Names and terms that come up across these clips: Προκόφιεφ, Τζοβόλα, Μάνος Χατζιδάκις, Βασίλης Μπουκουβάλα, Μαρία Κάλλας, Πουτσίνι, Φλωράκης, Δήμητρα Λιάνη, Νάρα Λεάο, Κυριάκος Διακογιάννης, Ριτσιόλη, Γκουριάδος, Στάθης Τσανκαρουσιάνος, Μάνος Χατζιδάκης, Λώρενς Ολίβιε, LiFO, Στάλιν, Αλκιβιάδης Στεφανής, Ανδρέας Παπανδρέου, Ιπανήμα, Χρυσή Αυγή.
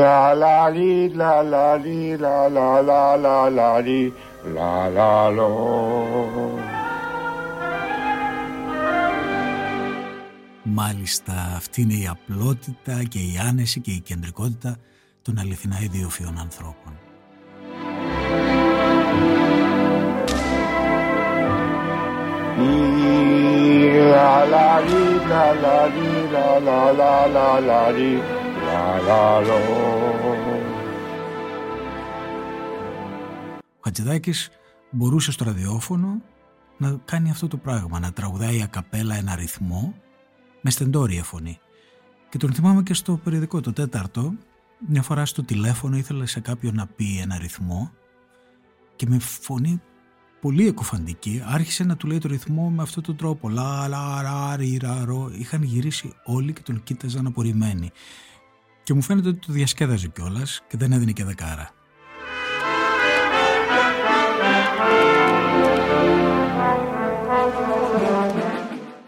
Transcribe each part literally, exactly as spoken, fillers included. La la li la la li la la la la la li la la lo. Μάλιστα, αυτή είναι η απλότητα και η άνεση και η κεντρικότητα των αληθινά ιδιοφυών ανθρώπων. La la li la la li la la la la la li. Ο Χατζιδάκης μπορούσε στο ραδιόφωνο να κάνει αυτό το πράγμα, να τραγουδάει ακαπέλα ένα ρυθμό με στεντόρια φωνή. Και τον θυμάμαι και στο περιοδικό το τέταρτο, μια φορά στο τηλέφωνο ήθελε σε κάποιον να πει ένα ρυθμό και με φωνή πολύ εκοφαντική άρχισε να του λέει το ρυθμό με αυτόν τον τρόπο, λα λα ρα ρι ρα ρο. Είχαν γυρίσει όλοι και τον κοίταζαν απορριμμένοι. Και μου φαίνεται ότι το διασκέδαζε κιόλας και δεν έδινε και δεκάρα.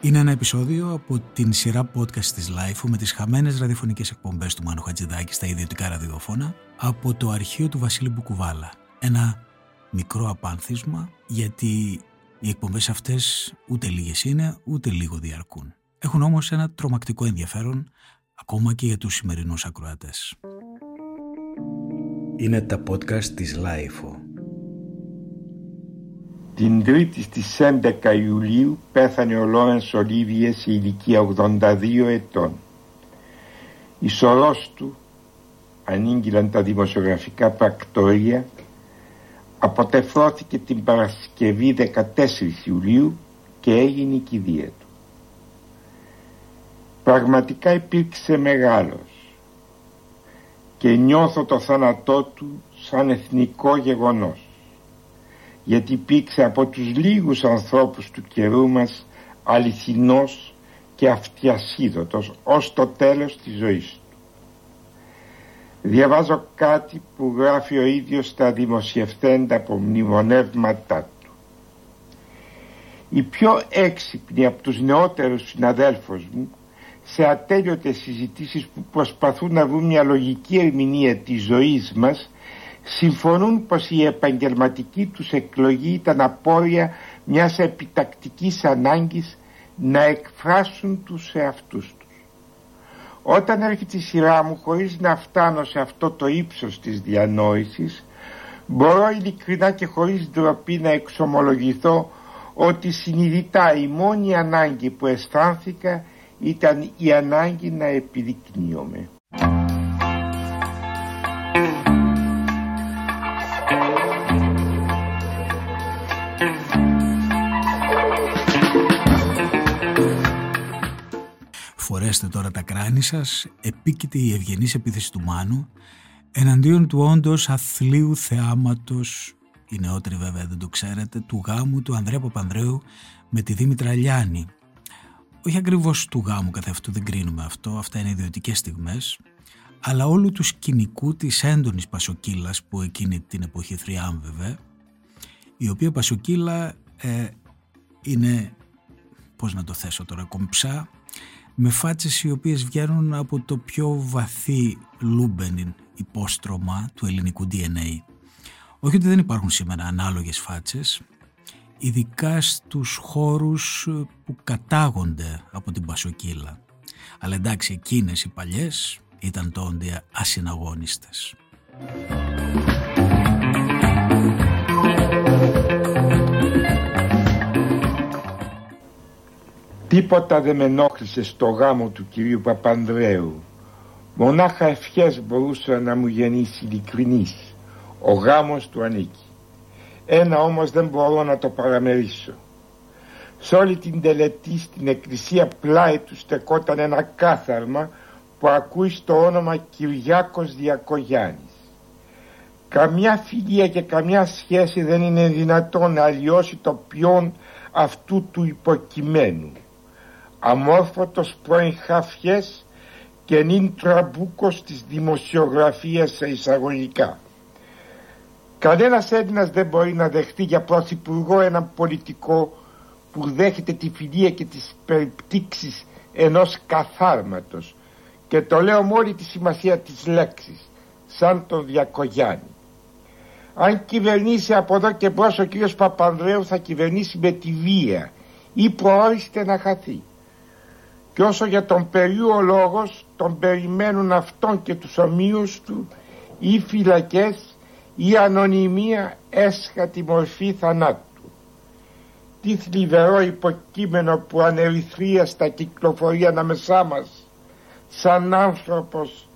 Είναι ένα επεισόδιο από την σειρά podcast της LiFO με τις χαμένες ραδιοφωνικές εκπομπές του Μάνου Χατζιδάκη στα ιδιωτικά ραδιοφώνα από το αρχείο του Βασίλη Μπουκουβάλα. Ένα μικρό απάνθισμα, γιατί οι εκπομπές αυτές ούτε λίγες είναι, ούτε λίγο διαρκούν. Έχουν όμως ένα τρομακτικό ενδιαφέρον, ακόμα και για τους σημερινούς ακροατές. Είναι τα podcast της LiFO. Την Τρίτη στις έντεκα Ιουλίου πέθανε ο Λώρενς Ολίβιε σε ηλικία ογδόντα δύο ετών. Η σωρός του, ανήγγυλαν τα δημοσιογραφικά πρακτορία, αποτεφρώθηκε την Παρασκευή δεκατέσσερις Ιουλίου και έγινε η κηδεία του. Πραγματικά υπήρξε μεγάλος και νιώθω το θάνατό του σαν εθνικό γεγονός, γιατί υπήρξε από τους λίγους ανθρώπους του καιρού μας αληθινός και αυτιασίδωτος ως το τέλος της ζωής του. Διαβάζω κάτι που γράφει ο ίδιος στα δημοσιευθέντα απομνημονεύματά του. Οι πιο έξυπνοι από τους νεότερους συναδέλφους μου, σε ατέλειωτες συζητήσεις που προσπαθούν να βρουν μια λογική ερμηνεία της ζωής μας, συμφωνούν πως η επαγγελματική τους εκλογή ήταν απόρρια μιας επιτακτικής ανάγκης να εκφράσουν τους εαυτούς τους. Όταν έρχεται η σειρά μου, χωρίς να φτάνω σε αυτό το ύψος της διανόησης, μπορώ ειλικρινά και χωρίς ντροπή να εξομολογηθώ ότι συνειδητά η μόνη ανάγκη που αισθάνθηκα ήταν η ανάγκη να επιδεικνύομαι. Φορέστε τώρα τα κράνη σας, επίκειται η ευγενής επίθεση του Μάνου εναντίον του όντως αθλίου θεάματος, οι νεότεροι βέβαια δεν το ξέρετε, του γάμου του Ανδρέα Παπανδρέου με τη Δήμητρα Λιάνη. Όχι ακριβώς του γάμου καθ' αυτού, δεν κρίνουμε αυτό, αυτά είναι ιδιωτικές στιγμές, αλλά όλου του σκηνικού της έντονης πασοκύλας που εκείνη την εποχή θριάμβευε, η οποία πασοκύλα ε, είναι, πώς να το θέσω τώρα, κομψά, με φάτσες οι οποίες βγαίνουν από το πιο βαθύ λούμπενιν υπόστρωμα του ελληνικού ντι εν έι. Όχι ότι δεν υπάρχουν σήμερα ανάλογες φάτσες, ειδικά στους χώρους που κατάγονται από την πασοκύλα. Αλλά εντάξει, εκείνες οι παλιές ήταν τότε ασυναγώνιστες. Τίποτα δεν με ενόχλησε στο γάμο του κυρίου Παπανδρέου. Μονάχα ευχές μπορούσε να μου γεννήσει ειλικρινής. Ο γάμος του ανήκει. Ένα όμως δεν μπορώ να το παραμερίσω. Σ' όλη την τελετή στην εκκλησία πλάι του στεκόταν ένα κάθαρμα που ακούει στο όνομα Κυριάκος Διακογιάννης. Καμιά φιλία και καμιά σχέση δεν είναι δυνατόν να αλλοιώσει το ποιόν αυτού του υποκειμένου. Αμόρφωτος πρώην χαφιές και νυν τραμπούκος της δημοσιογραφίας σε εισαγωγικά. Κανένας Έλληνας δεν μπορεί να δεχτεί για πρωθυπουργό έναν πολιτικό που δέχεται τη φιλία και τις περιπτύξεις ενός καθάρματος Και το λέω με όλη τη σημασία της λέξης, σαν τον Διακογιάννη. Αν κυβερνήσει από εδώ και μπρος ο κύριος Παπανδρέου, θα κυβερνήσει με τη βία ή προόριστε να χαθεί. Και όσο για τον περίου λόγος, τον περιμένουν αυτόν και τους ομοίους του ή φυλακές ή ανωνυμία, έσχατη μορφή θανάτου. Τι θλιβερό υποκείμενο που ανερυθρίαστα κυκλοφορεί ανάμεσά μας σαν άνθρωπος,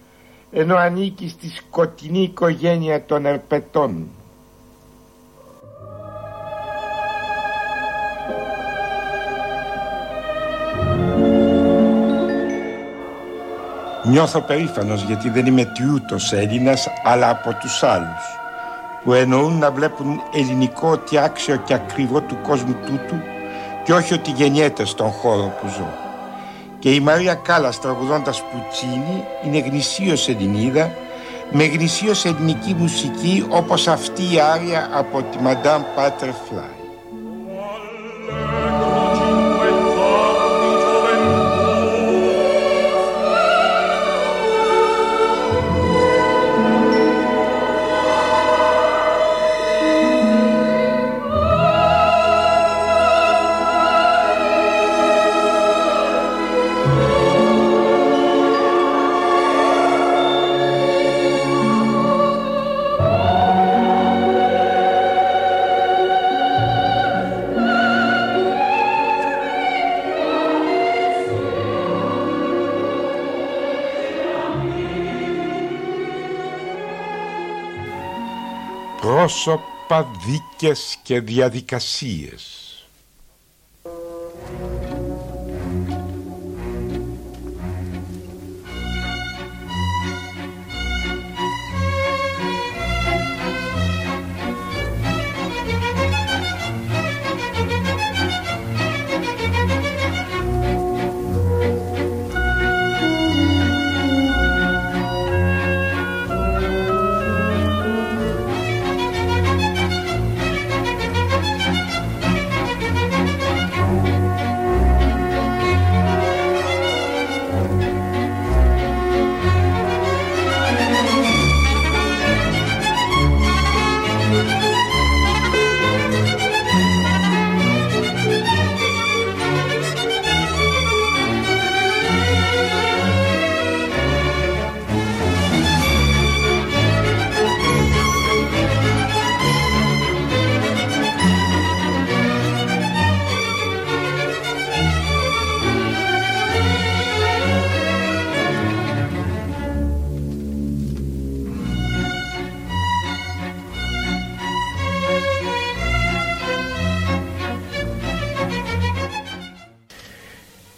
ενώ ανήκει στη σκοτεινή οικογένεια των ερπετών. Νιώθω περήφανος γιατί δεν είμαι τιούτος Έλληνας, αλλά από τους άλλους που εννοούν να βλέπουν ελληνικό ότι άξιο και ακριβό του κόσμου τούτου και όχι ότι γεννιέται στον χώρο που ζω. Και η Μαρία Κάλλας, τραγουδώντας Πουτσίνι, είναι γνησίως Ελληνίδα με γνησίως ελληνική μουσική, όπως αυτή η άρια από τη Madame Butterfly. Πρόσωπα, δίκες και διαδικασίες.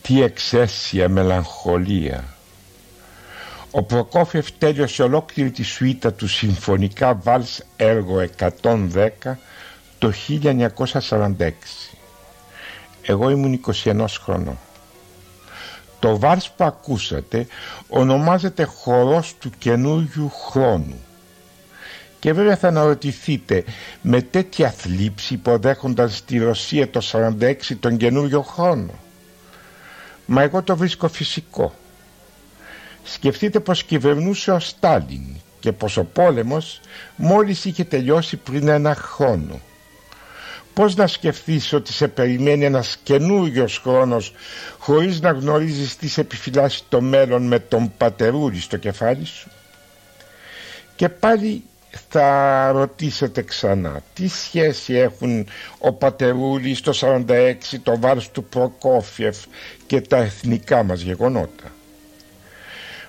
Τι εξαίσια μελαγχολία. Ο Προκόφιεφ τέλειωσε ολόκληρη τη σουίτα του συμφωνικά βάλς έργο εκατόν δέκα το χίλια εννιακόσια σαράντα έξι. Εγώ ήμουν είκοσι ένα χρονών. Το βάλς που ακούσατε ονομάζεται «Χορός του καινούριου χρόνου». Και βέβαια θα αναρωτηθείτε, με τέτοια θλίψη υποδέχοντας τη Ρωσία το σαράντα έξι τον καινούριο χρόνο. Μα εγώ το βρίσκω φυσικό. Σκεφτείτε πως κυβερνούσε ο Στάλιν και πως ο πόλεμος μόλις είχε τελειώσει πριν ένα χρόνο. Πώς να σκεφτείς ότι σε περιμένει ένας καινούριος χρόνος χωρίς να γνωρίζεις τι σε επιφυλάσσει το μέλλον με τον πατερούλι στο κεφάλι σου. Και πάλι θα ρωτήσετε ξανά, τι σχέση έχουν ο πατερούλης το σαράντα έξι, το βάρος του Προκόφιεφ και τα εθνικά μας γεγονότα.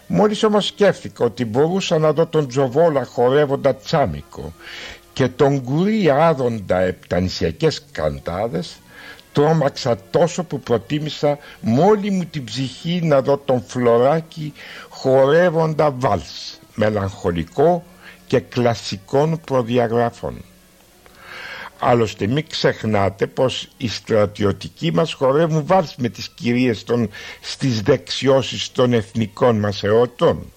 Μόλις όμως σκέφτηκα ότι μπορούσα να δω τον Τζοβόλα χορεύοντα τσάμικο και τον Γκουριάδοντα επτανησιακές καντάδες, τρόμαξα τόσο που προτίμησα με όλη μου την ψυχή να δω τον Φλωράκη χορεύοντα βάλς, μελαγχολικό και κλασικών προδιαγραφών. Άλλωστε μην ξεχνάτε πως οι στρατιωτικοί μας χορεύουν βάλς με τις κυρίες των, στις δεξιώσεις των εθνικών μας εορτών.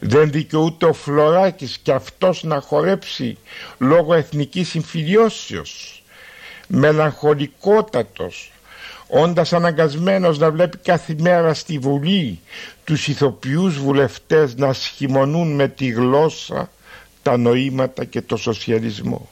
Δεν δικαιούται ο Φλωράκης και αυτός να χορέψει λόγω εθνικής συμφιλιώσεως. Μελαγχολικότατος, όντας αναγκασμένος να βλέπει κάθε μέρα στη Βουλή τους ηθοποιούς βουλευτές να σχημονούν με τη γλώσσα, τα νοήματα και το σοσιαλισμό.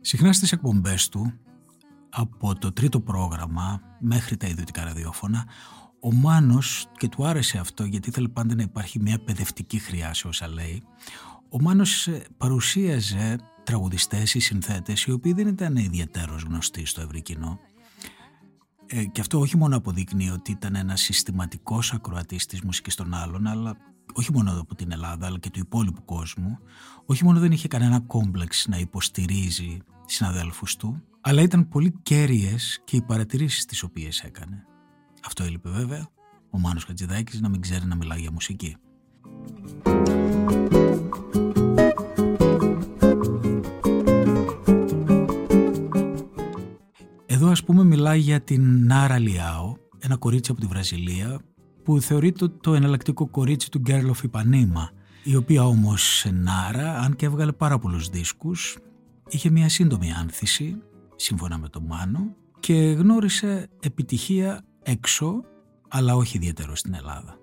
Συχνά στις εκπομπές του, από το τρίτο πρόγραμμα μέχρι τα ιδιωτικά ραδιόφωνα, ο Μάνος, και του άρεσε αυτό γιατί ήθελε πάντα να υπάρχει μια παιδευτική χρειά σε όσα λέει, ο Μάνος παρουσίαζε τραγουδιστές ή συνθέτες οι οποίοι δεν ήταν ιδιαίτερως γνωστοί στο ευρύ κοινό. Ε, και αυτό όχι μόνο αποδεικνύει ότι ήταν ένας συστηματικός ακροατής της μουσικής των άλλων, αλλά όχι μόνο από την Ελλάδα αλλά και του υπόλοιπου κόσμου, όχι μόνο δεν είχε κανένα κόμπλεξ να υποστηρίζει συναδέλφους του, αλλά ήταν πολύ κέρυες και οι παρατηρήσεις τις οποίες έκανε. Αυτό έλειπε βέβαια, ο Μάνος Χατζιδάκης να μην ξέρει να μιλάει για μουσική. Εδώ ας πούμε μιλάει για την Νάρα Λεάο, ένα κορίτσι από τη Βραζιλία, που θεωρείται το εναλλακτικό κορίτσι του Girl of Ipanema, η οποία όμως Νάρα, αν και έβγαλε πάρα πολλούς δίσκους, είχε μια σύντομη άνθηση, σύμφωνα με τον Μάνο, και γνώρισε επιτυχία έξω, αλλά όχι ιδιαίτερο στην Ελλάδα.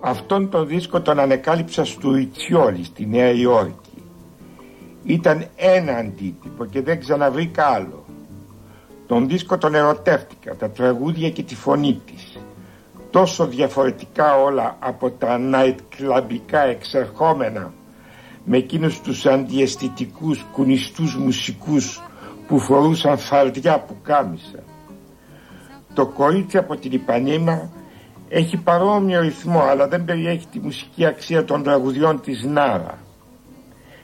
Αυτόν τον δίσκο τον ανακάλυψα στο Ριτσιόλη, στη Νέα Υόρκη. Ήταν ένα αντίτυπο και δεν ξαναβρήκα άλλο. Τον δίσκο τον ερωτεύτηκα, τα τραγούδια και τη φωνή της. Τόσο διαφορετικά όλα από τα nightclubικά εξερχόμενα με εκείνους τους αντιαισθητικούς κουνιστούς μουσικούς που φορούσαν φαρδιά που κάμισα. Το κορίτσι από την Ιπανήμα έχει παρόμοιο ρυθμό, αλλά δεν περιέχει τη μουσική αξία των τραγουδιών της Νάρα.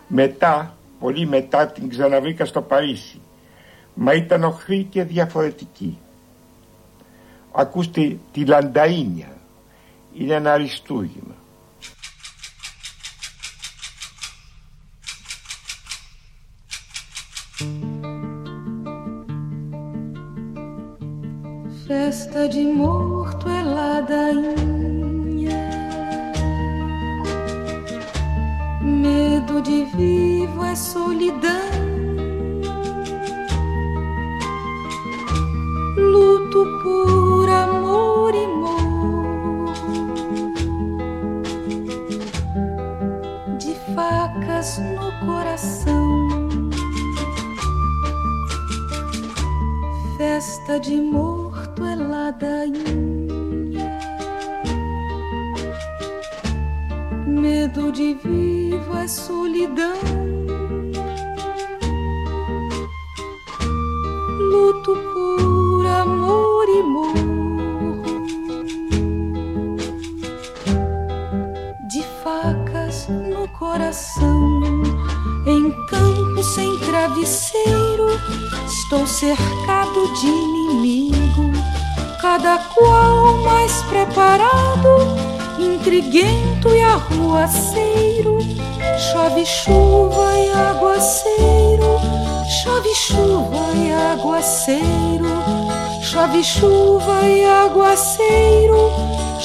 Μετά, πολύ μετά, την ξαναβρήκα στο Παρίσι, μα ήταν οχρή και διαφορετική. Ακούστε τη Λανταΐνια, είναι ένα αριστούργημα. Festa de morto é ladainha, medo mio di vivo è solidarietà. Luto por amor e amor de facas no coração, festa de morto é ladainha, medo de vivo é solidão, luto por amor e morro de facas no coração. Em campo sem travesseiro estou cercado de inimigo, cada qual mais preparado, intriguento e arruaceiro. Chove chuva e aguaceiro, chove chuva e aguaceiro, chove chuva e aguaceiro,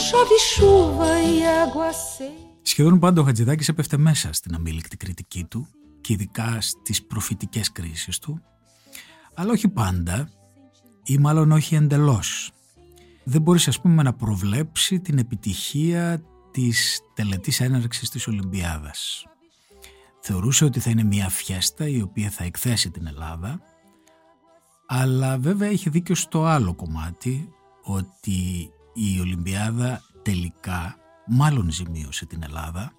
chove chuva e aguaceiro. Σχεδόν πάντα ο Χατζιδάκης έπεφτε μέσα στην αμήλικτη κριτική του και ειδικά στις προφητικές κρίσεις του, αλλά όχι πάντα ή μάλλον όχι εντελώς. Δεν μπορείς ας πούμε να προβλέψει την επιτυχία της τελετής έναρξης της Ολυμπιάδας. Θεωρούσε ότι θα είναι μια φιέστα η οποία θα εκθέσει την Ελλάδα. Αλλά βέβαια έχει δίκιο στο άλλο κομμάτι, ότι η Ολυμπιάδα τελικά μάλλον ζημίωσε την Ελλάδα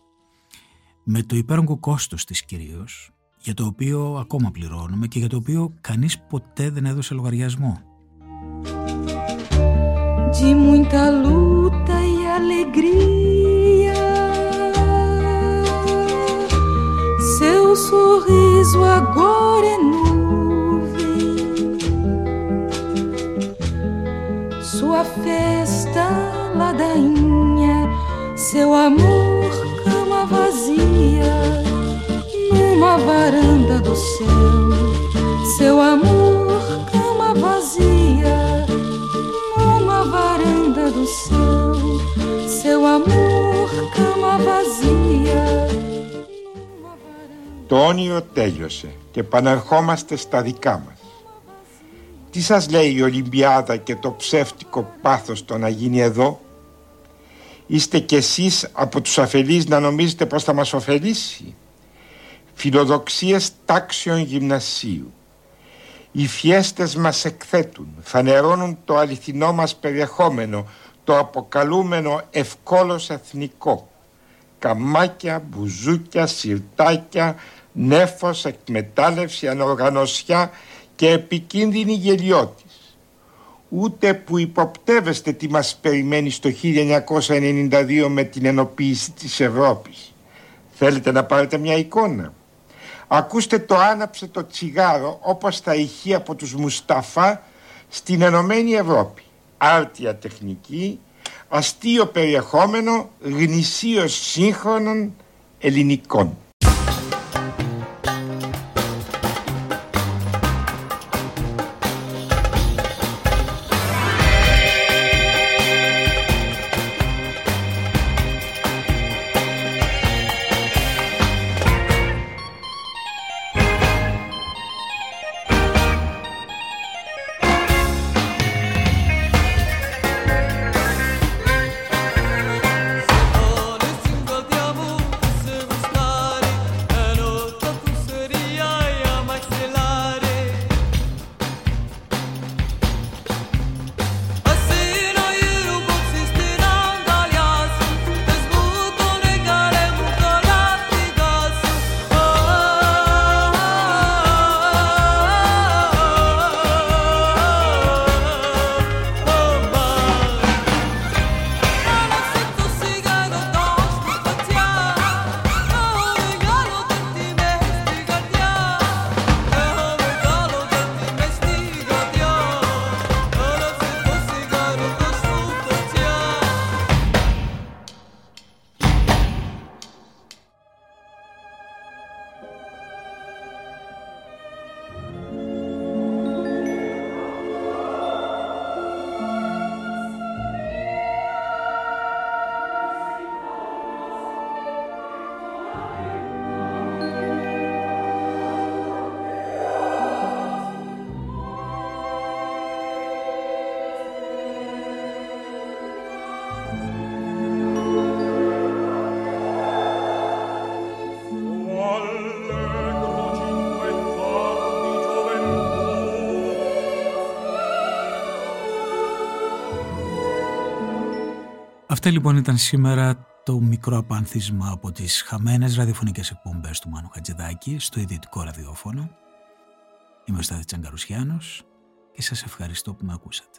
με το υπέρογκο κόστος της κυρίως, για το οποίο ακόμα πληρώνουμε και για το οποίο κανείς ποτέ δεν έδωσε λογαριασμό. De muita luta e alegria, seu sorriso agora é nu. Sua festa ladainha, seu amor cama vazia, numa varanda do céu. Seu amor cama vazia, numa varanda do céu. Seu amor cama vazia. Το όνειρο τέλειωσε και επαναρχόμαστε στα δικά μας. Τι σας λέει η Ολυμπιάδα και το ψεύτικο πάθος το να γίνει εδώ? Είστε κι εσείς από τους αφελείς να νομίζετε πως θα μας ωφελήσει? Φιλοδοξίες τάξεων γυμνασίου. Οι φιέστες μας εκθέτουν, φανερώνουν το αληθινό μας περιεχόμενο, το αποκαλούμενο ευκόλως εθνικό. Καμάκια, μπουζούκια, σιρτάκια, νέφος, εκμετάλλευση, ανοργανωσιά και επικίνδυνη γελιότης. Ούτε που υποπτεύεστε τι μας περιμένει στο χίλια εννιακόσια ενενήντα δύο με την ενοποίηση της Ευρώπης. Θέλετε να πάρετε μια εικόνα? Ακούστε το «Άναψε το τσιγάρο» όπως θα ηχεί από τους Μουσταφά στην Ενωμένη Ευρώπη. Άρτια τεχνική, αστείο περιεχόμενο, γνησίως σύγχρονων ελληνικών. Αυτά λοιπόν ήταν σήμερα το μικρό απάνθισμα από τις χαμένες ραδιοφωνικές εκπομπές του Μάνου Χατζιδάκη στο ιδιωτικό ραδιόφωνο. Είμαι ο Στάθης Τσανκαρουσιάνος και σας ευχαριστώ που με ακούσατε.